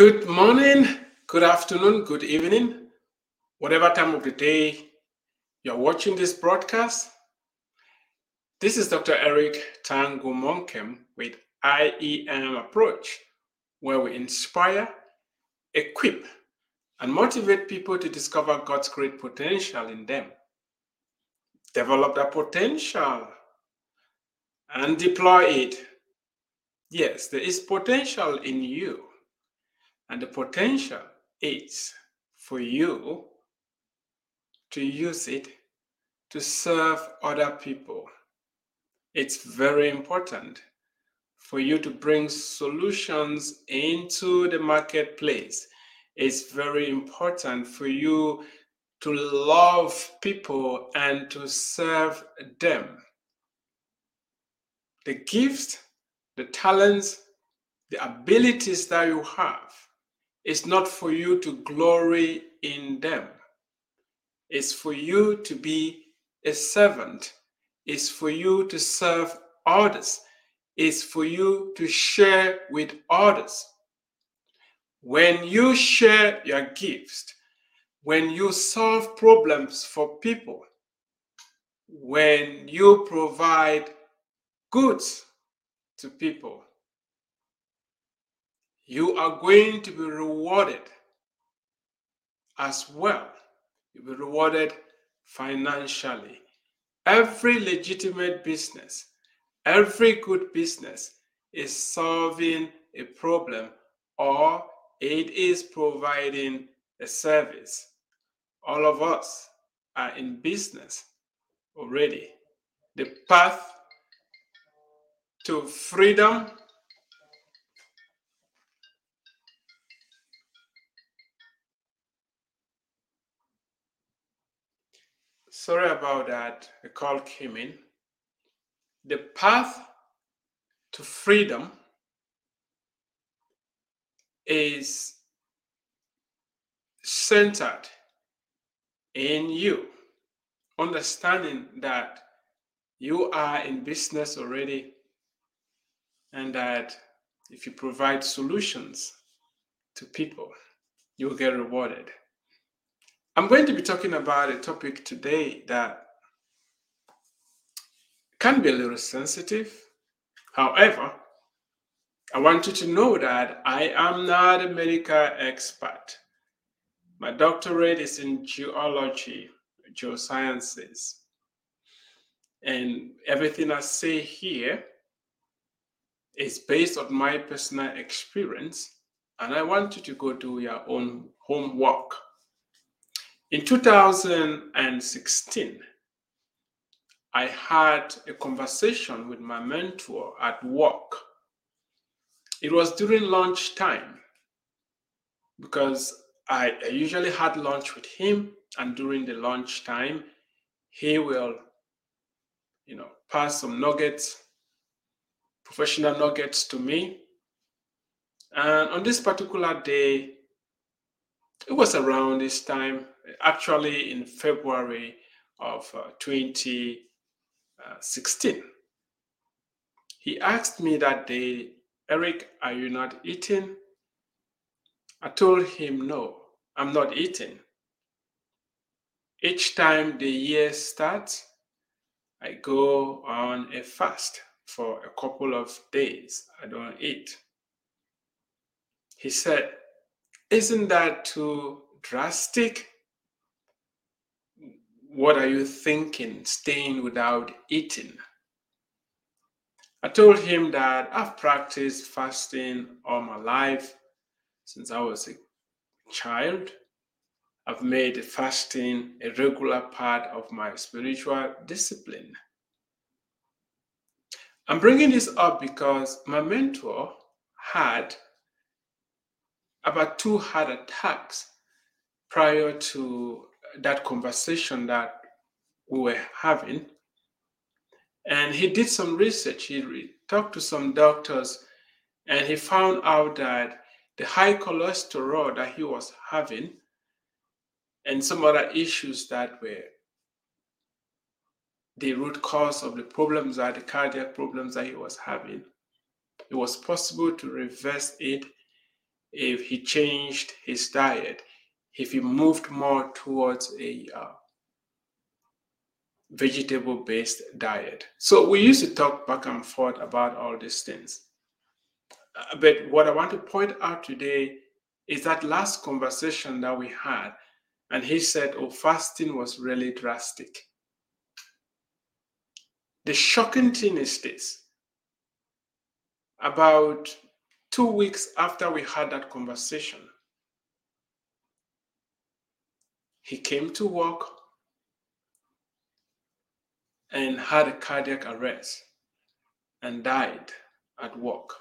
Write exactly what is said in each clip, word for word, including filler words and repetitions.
Good morning, good afternoon, good evening, whatever time of the day you're watching this broadcast. This is Doctor Eric Tangumonkem with I E M Approach, where we inspire, equip, and motivate people to discover God's great potential in them, develop that potential, and deploy it. Yes, there is potential in you. And the potential is for you to use it to serve other people. It's very important for you to bring solutions into the marketplace. It's very important for you to love people and to serve them. The gifts, the talents, the abilities that you have, it's not for you to glory in them. It's for you to be a servant. It's for you to serve others. It's for you to share with others. When you share your gifts, when you solve problems for people, when you provide goods to people, you are going to be rewarded as well. You'll be rewarded financially. Every legitimate business, every good business is solving a problem, or it is providing a service. All of us are in business already. The path to freedom Sorry about that, a call came in. The path to freedom is centered in you, understanding that you are in business already and that if you provide solutions to people, you'll get rewarded. I'm going to be talking about a topic today that can be a little sensitive. However, I want you to know that I am not a medical expert. My doctorate is in geology, geosciences. And everything I say here is based on my personal experience, and I want you to go do your own homework. In two thousand sixteen, I had a conversation with my mentor at work. It was during lunchtime because I, I usually had lunch with him, and during the lunchtime, he will, you know, pass some nuggets, professional nuggets to me. And on this particular day, it was around this time, actually in February of uh, twenty sixteen. He asked me that day, Eric, are you not eating? I told him, no, I'm not eating. Each time the year starts, I go on a fast for a couple of days. I don't eat. He said, isn't that too drastic? What are you thinking, staying without eating? I told him that I've practiced fasting all my life since I was a child. I've made fasting a regular part of my spiritual discipline. I'm bringing this up because my mentor had about two heart attacks prior to that conversation that we were having, and he did some research. He re- talked to some doctors, and he found out that the high cholesterol that he was having and some other issues that were the root cause of the problems, that the cardiac problems that he was having, it was possible to reverse it if he changed his diet, if he moved more towards a uh, vegetable-based diet. So we used to talk back and forth about all these things. But what I want to point out today is that last conversation that we had, and he said, oh, fasting was really drastic. The shocking thing is this. About two weeks after we had that conversation, he came to work and had a cardiac arrest and died at work.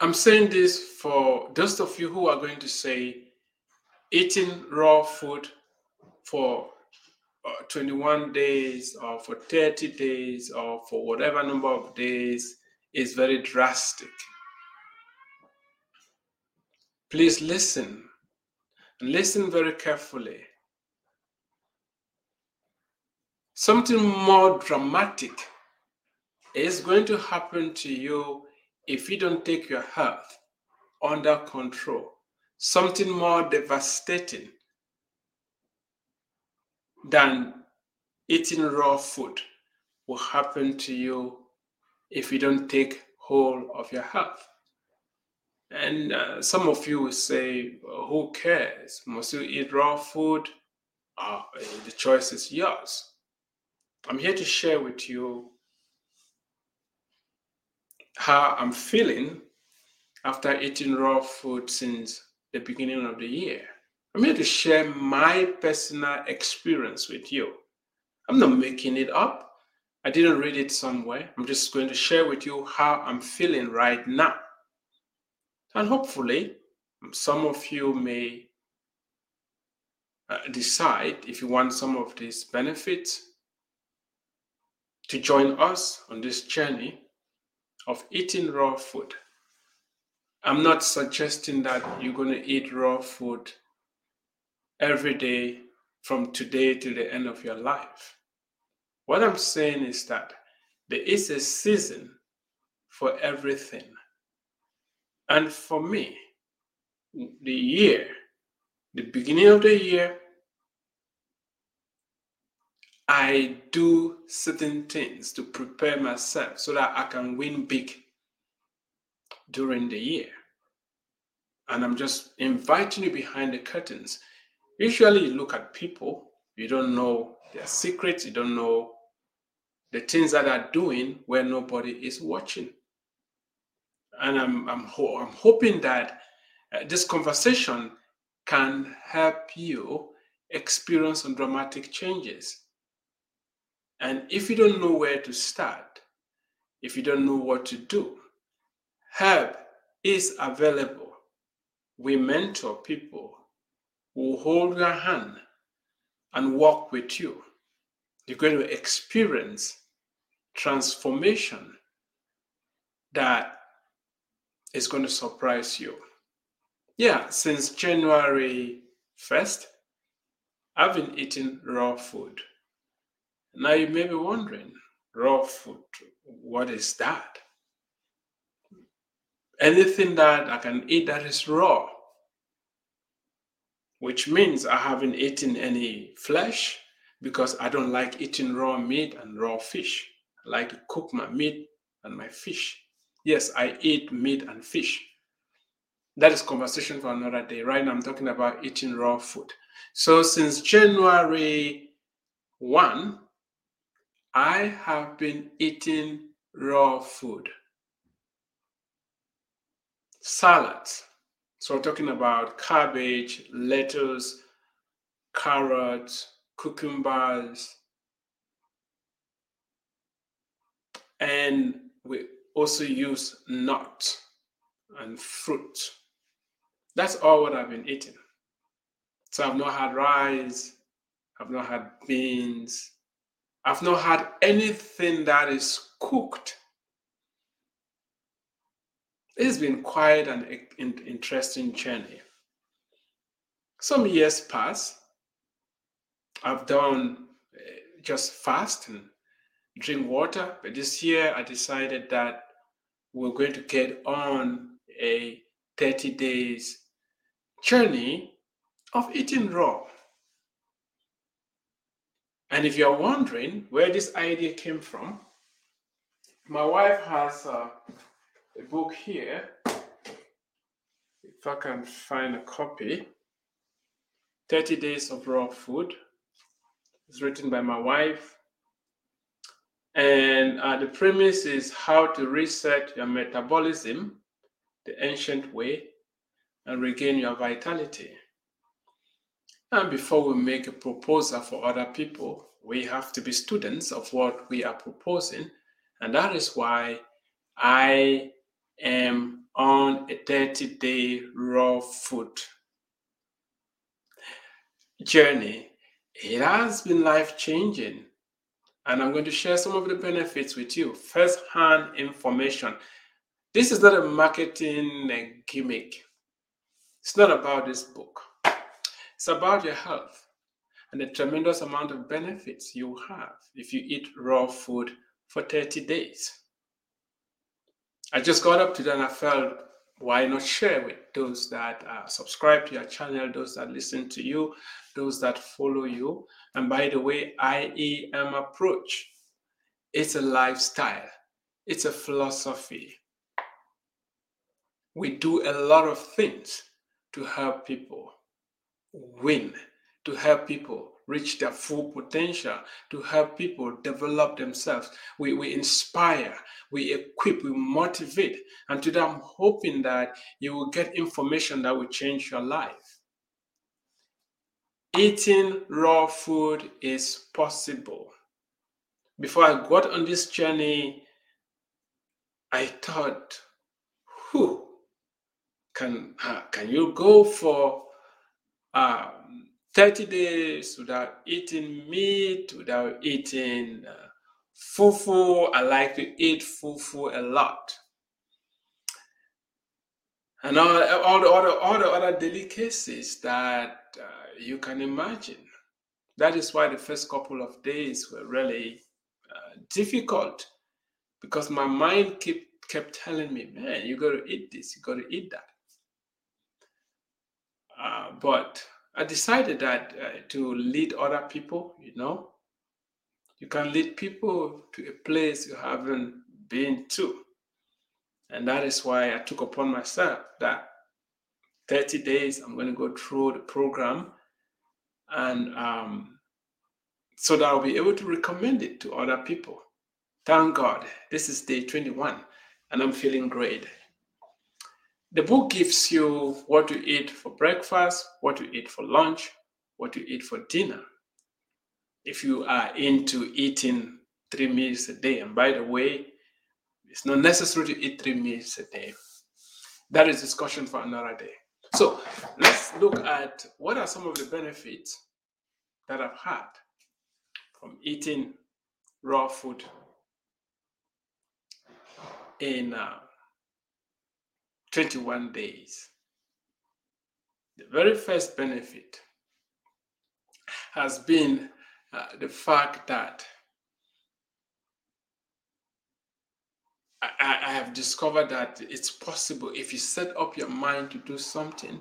I'm saying this for those of you who are going to say eating raw food for twenty-one days or for thirty days or for whatever number of days is very drastic. Please listen and listen very carefully. Something more dramatic is going to happen to you if you don't take your health under control. Something more devastating than eating raw food will happen to you if you don't take hold of your health. And uh, some of you will say, who cares? Must you eat raw food? Uh, the choice is yours. I'm here to share with you how I'm feeling after eating raw food since the beginning of the year. I'm here to share my personal experience with you. I'm not making it up. I didn't read it somewhere. I'm just going to share with you how I'm feeling right now. And hopefully, some of you may uh, decide if you want some of these benefits to join us on this journey of eating raw food. I'm not suggesting that you're going to eat raw food every day from today to the end of your life. What I'm saying is that there is a season for everything. And for me, the year, the beginning of the year, I do certain things to prepare myself so that I can win big during the year. And I'm just inviting you behind the curtains. Usually you look at people, you don't know their secrets, you don't know the things that are doing where nobody is watching. And I'm, I'm, ho- I'm hoping that uh, this conversation can help you experience some dramatic changes. And if you don't know where to start, if you don't know what to do, help is available. We mentor people who hold your hand and walk with you. You're going to experience transformation that is going to surprise you. Yeah, since January first, I've been eating raw food. Now you may be wondering, raw food, what is that? Anything that I can eat that is raw, which means I haven't eaten any flesh because I don't like eating raw meat and raw fish. I like to cook my meat and my fish. Yes, I eat meat and fish. That is conversation for another day. Right now I'm talking about eating raw food. So since January first, I have been eating raw food, salads. So we're talking about cabbage, lettuce, carrots, cucumbers, and we also use nuts and fruit. That's all what I've been eating. So I've not had rice, I've not had beans, I've not had anything that is cooked. It's been quite an interesting journey. Some years pass. I've done just fast and drink water, but this year I decided that we're going to get on a thirty days journey of eating raw. And if you're wondering where this idea came from, my wife has a, a book here. If I can find a copy, thirty days of Raw Food. It's written by my wife. And uh, the premise is how to reset your metabolism the ancient way and regain your vitality. And before we make a proposal for other people, we have to be students of what we are proposing. And that is why I am on a thirty-day raw food journey. It has been life-changing. And I'm going to share some of the benefits with you. First-hand information. This is not a marketing gimmick. It's not about this book. It's about your health and the tremendous amount of benefits you have if you eat raw food for thirty days. I just got up to that and I felt, why not share with those that uh, subscribe to your channel, those that listen to you, those that follow you. And by the way, I E M Approach, it's a lifestyle. It's a philosophy. We do a lot of things to help people win, to help people reach their full potential, to help people develop themselves. We, we inspire, we equip, we motivate. And today I'm hoping that you will get information that will change your life. Eating raw food is possible. Before I got on this journey, I thought, who can, uh, can you go for uh, thirty days without eating meat, without eating uh, fufu? I like to eat fufu a lot. And all, all, the, all, the, all the other delicacies that uh, you can imagine. That is why the first couple of days were really uh, difficult, because my mind kept, kept telling me, man, you got to eat this, you got to eat that. Uh, but I decided that uh, to lead other people, you know, you can lead people to a place you haven't been to. And that is why I took upon myself that thirty days, I'm going to go through the program, and um, so that I'll be able to recommend it to other people. Thank God, this is day twenty-one, and I'm feeling great. The book gives you what to eat for breakfast, what to eat for lunch, what to eat for dinner. If you are into eating three meals a day, and by the way, it's not necessary to eat three meals a day. That is discussion for another day. So let's look at what are some of the benefits that I've had from eating raw food in uh, twenty-one days. The very first benefit has been uh, the fact that I, I have discovered that it's possible. If you set up your mind to do something,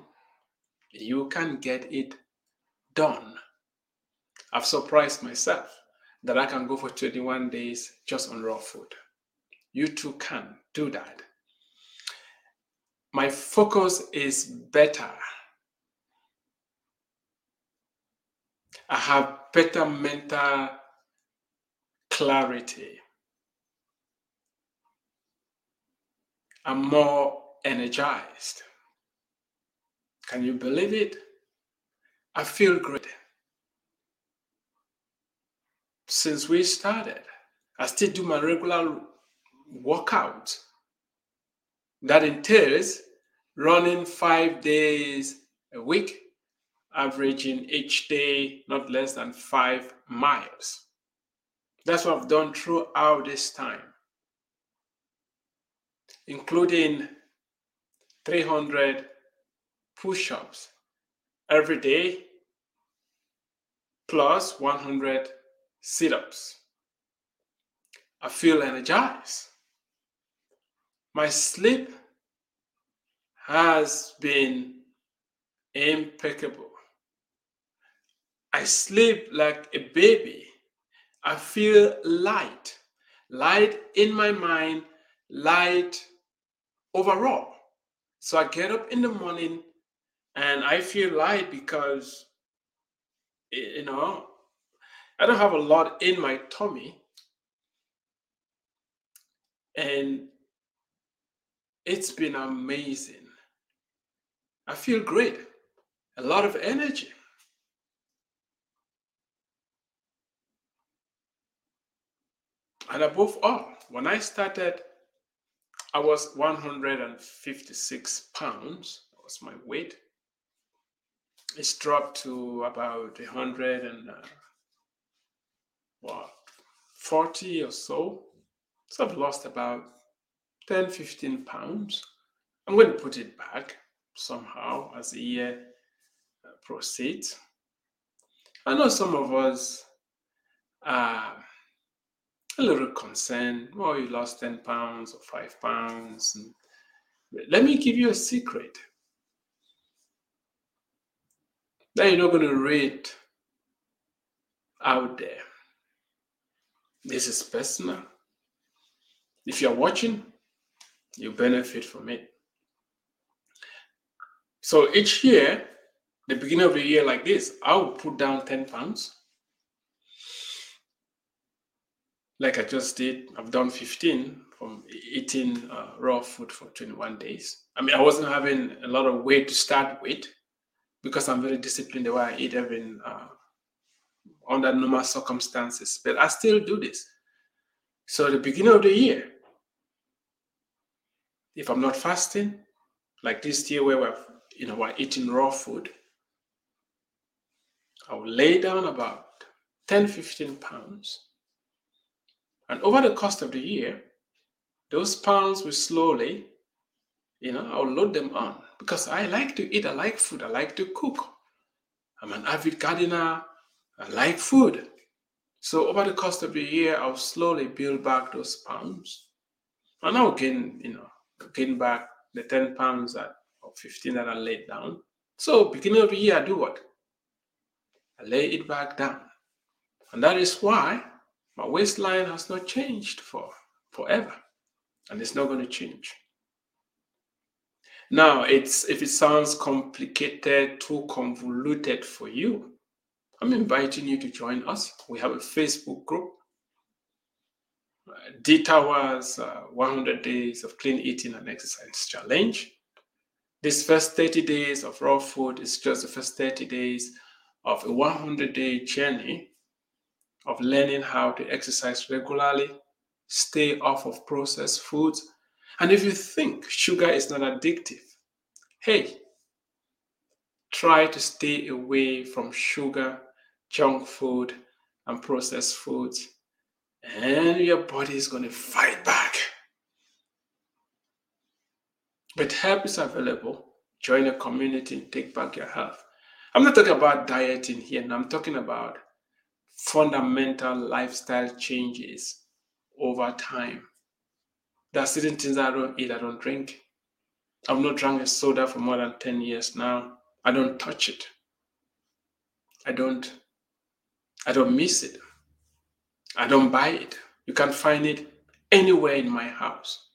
you can get it done. I've surprised myself that I can go for twenty-one days just on raw food. You too can do that. My focus is better. I have better mental clarity. I'm more energized. Can you believe it? I feel great. Since we started, I still do my regular workouts. That entails running five days a week, averaging each day not less than five miles. That's what I've done throughout this time, including three hundred push-ups every day, plus one hundred sit-ups. I feel energized. my sleep has been impeccable. I sleep like a baby. I feel light, light in my mind, light overall. So I get up in the morning and I feel light because, you know, I don't have a lot in my tummy. And it's been amazing. I feel great, a lot of energy. And above all, when I started, I was one hundred fifty-six pounds. That was my weight. It's dropped to about one hundred and uh, what, forty or so. So I've lost about ten, fifteen pounds. I'm going to put it back somehow as the year proceeds. I know some of us are uh, a little concerned. Oh, you lost ten pounds or five pounds. And let me give you a secret. That you're not going to read out there. This is personal. If you're watching, you benefit from it. So each year, the beginning of the year like this, I will put down ten pounds. Like I just did, I've done fifteen from eating uh, raw food for twenty-one days. I mean, I wasn't having a lot of weight to start with because I'm very disciplined the way I eat even uh, under normal circumstances. But I still do this. So at the beginning of the year, if I'm not fasting, like this year where we're, you know, we're eating raw food, I will lay down about ten, fifteen pounds. And over the course of the year, those pounds will slowly, you know, I'll load them on because I like to eat. I like food. I like to cook. I'm an avid gardener. I like food. So over the course of the year, I'll slowly build back those pounds. And I'll gain, you know, gain back the ten pounds that, or fifteen that I laid down. So beginning of the year, I do what? I lay it back down. And that is why my waistline has not changed for forever, and it's not going to change. Now, it's if it sounds complicated, too convoluted for you, I'm inviting you to join us. We have a Facebook group, D T A W's uh, one hundred days of Clean Eating and Exercise Challenge. This first thirty days of raw food is just the first thirty days of a one hundred day journey of learning how to exercise regularly, stay off of processed foods. And if you think sugar is not addictive, hey, try to stay away from sugar, junk food, and processed foods, and your body is going to fight back. But help is available. Join a community and take back your health. I'm not talking about dieting here. No, I'm talking about fundamental lifestyle changes over time. There are certain things I don't eat, I don't drink. I've not drank a soda for more than ten years now. I don't touch it. I don't, I don't miss it. I don't buy it. You can't find it anywhere in my house.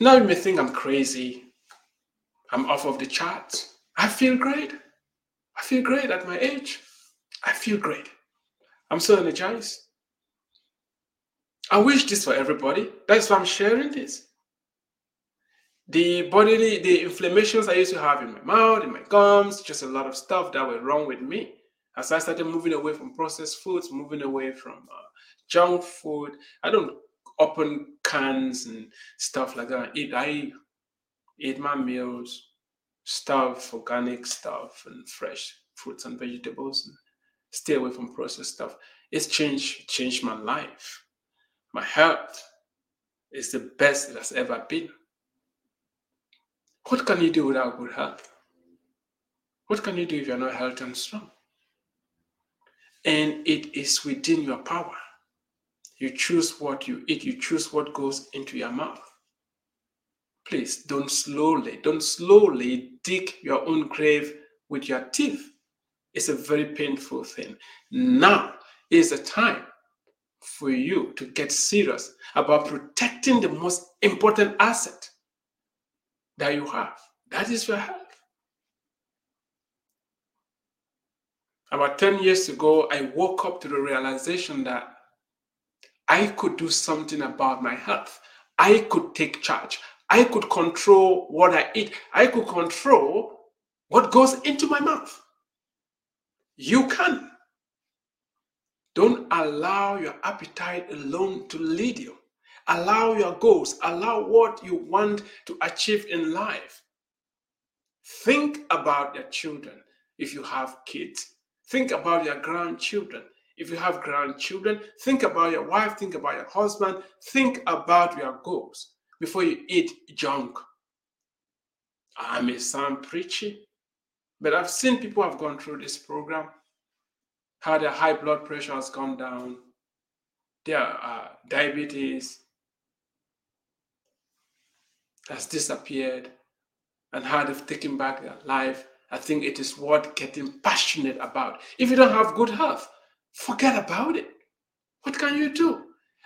Now you may think I'm crazy. I'm off of the charts. I feel great. I feel great at my age. I feel great. I'm so energized. I wish this for everybody. That's why I'm sharing this. The bodily, the inflammations I used to have in my mouth, in my gums, just a lot of stuff that were wrong with me. As I started moving away from processed foods, moving away from uh, junk food, I don't open cans and stuff like that. I eat, I eat my meals, stuff, organic stuff, and fresh fruits and vegetables. And stay away from processed stuff. It's changed, changed my life. My health is the best it has ever been. What can you do without good health? What can you do if you're not healthy and strong? And it is within your power. You choose what you eat. You choose what goes into your mouth. Please don't slowly, don't slowly dig your own grave with your teeth. It's a very painful thing. Now is the time for you to get serious about protecting the most important asset that you have. That is your health. About ten years ago, I woke up to the realization that I could do something about my health. I could take charge. I could control what I eat. I could control what goes into my mouth. You can. Don't allow your appetite alone to lead you. Allow your goals. Allow what you want to achieve in life. Think about your children if you have kids. Think about your grandchildren. If you have grandchildren, think about your wife, think about your husband, think about your goals before you eat junk. I may sound preachy, but I've seen people have gone through this program, how their high blood pressure has come down, their uh, diabetes has disappeared, and how they've taken back their life. I think it is worth getting passionate about. If you don't have good health, forget about it. What can you do?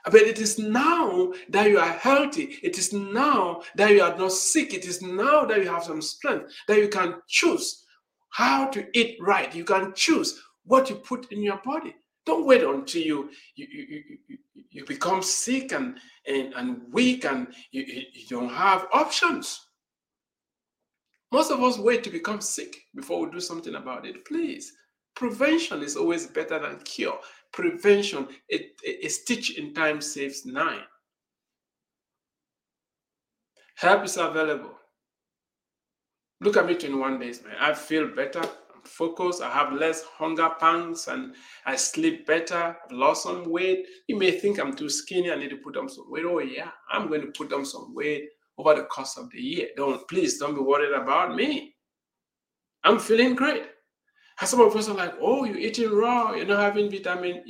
I mean, it is now that you are healthy. It is now that you are not sick. It is now that you have some strength, that you can choose how to eat right. You can choose what you put in your body. Don't wait until you you, you, you, you become sick and, and, and weak and you, you don't have options. Most of us wait to become sick before we do something about it. Please. Prevention is always better than cure. Prevention, it, it, a stitch in time saves nine. Help is available. Look at me twenty-one days, man. I feel better. I'm focused. I have less hunger pangs and I sleep better. I've lost some weight. You may think I'm too skinny. I need to put on some weight. Oh, yeah. I'm going to put on some weight over the course of the year. Don't, please don't be worried about me. I'm feeling great. And some of us are like, oh, you're eating raw, you're not having vitamin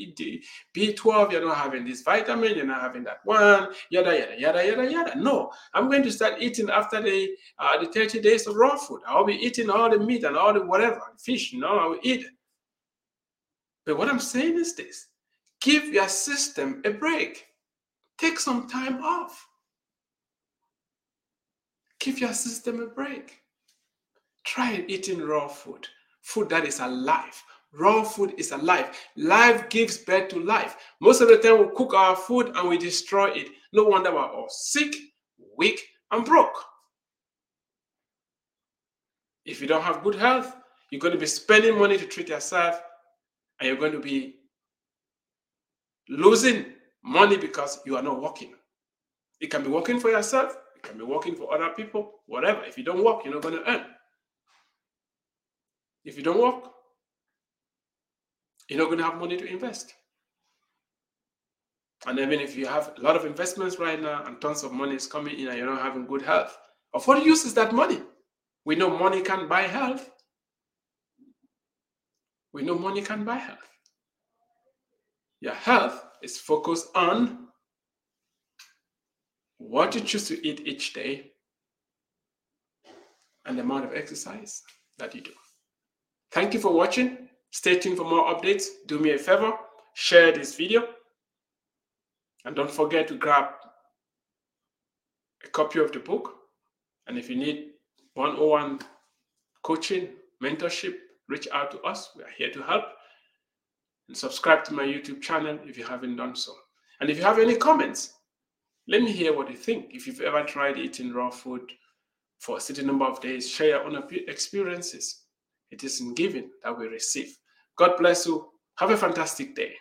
B twelve, you're not having this vitamin, you're not having that one, yada, yada, yada, yada, yada. No, I'm going to start eating after the uh, the thirty days of raw food. I'll be eating all the meat and all the whatever, fish, you know, I'll eat it. But what I'm saying is this, give your system a break. Take some time off. Give your system a break. Try eating raw food. Food that is alive. Raw food is alive. Life gives birth to life. Most of the time we cook our food and we destroy it. No wonder we're all sick, weak, and broke. If you don't have good health, you're going to be spending money to treat yourself, and you're going to be losing money because you are not working. It can be working for yourself, it can be working for other people, whatever. If you don't work, you're not going to earn. If you don't work, you're not going to have money to invest. And even if you have a lot of investments right now and tons of money is coming in and you're not having good health, of what use is that money? We know money can buy health. We know money can buy health. Your health is focused on what you choose to eat each day and the amount of exercise that you do. Thank you for watching. Stay tuned for more updates. Do me a favor, share this video. And don't forget to grab a copy of the book. And if you need one-on-one coaching, mentorship, reach out to us. We are here to help. And subscribe to my YouTube channel if you haven't done so. And if you have any comments, let me hear what you think. If you've ever tried eating raw food for a certain number of days, share your own experiences. It is in giving that we receive. God bless you. Have a fantastic day.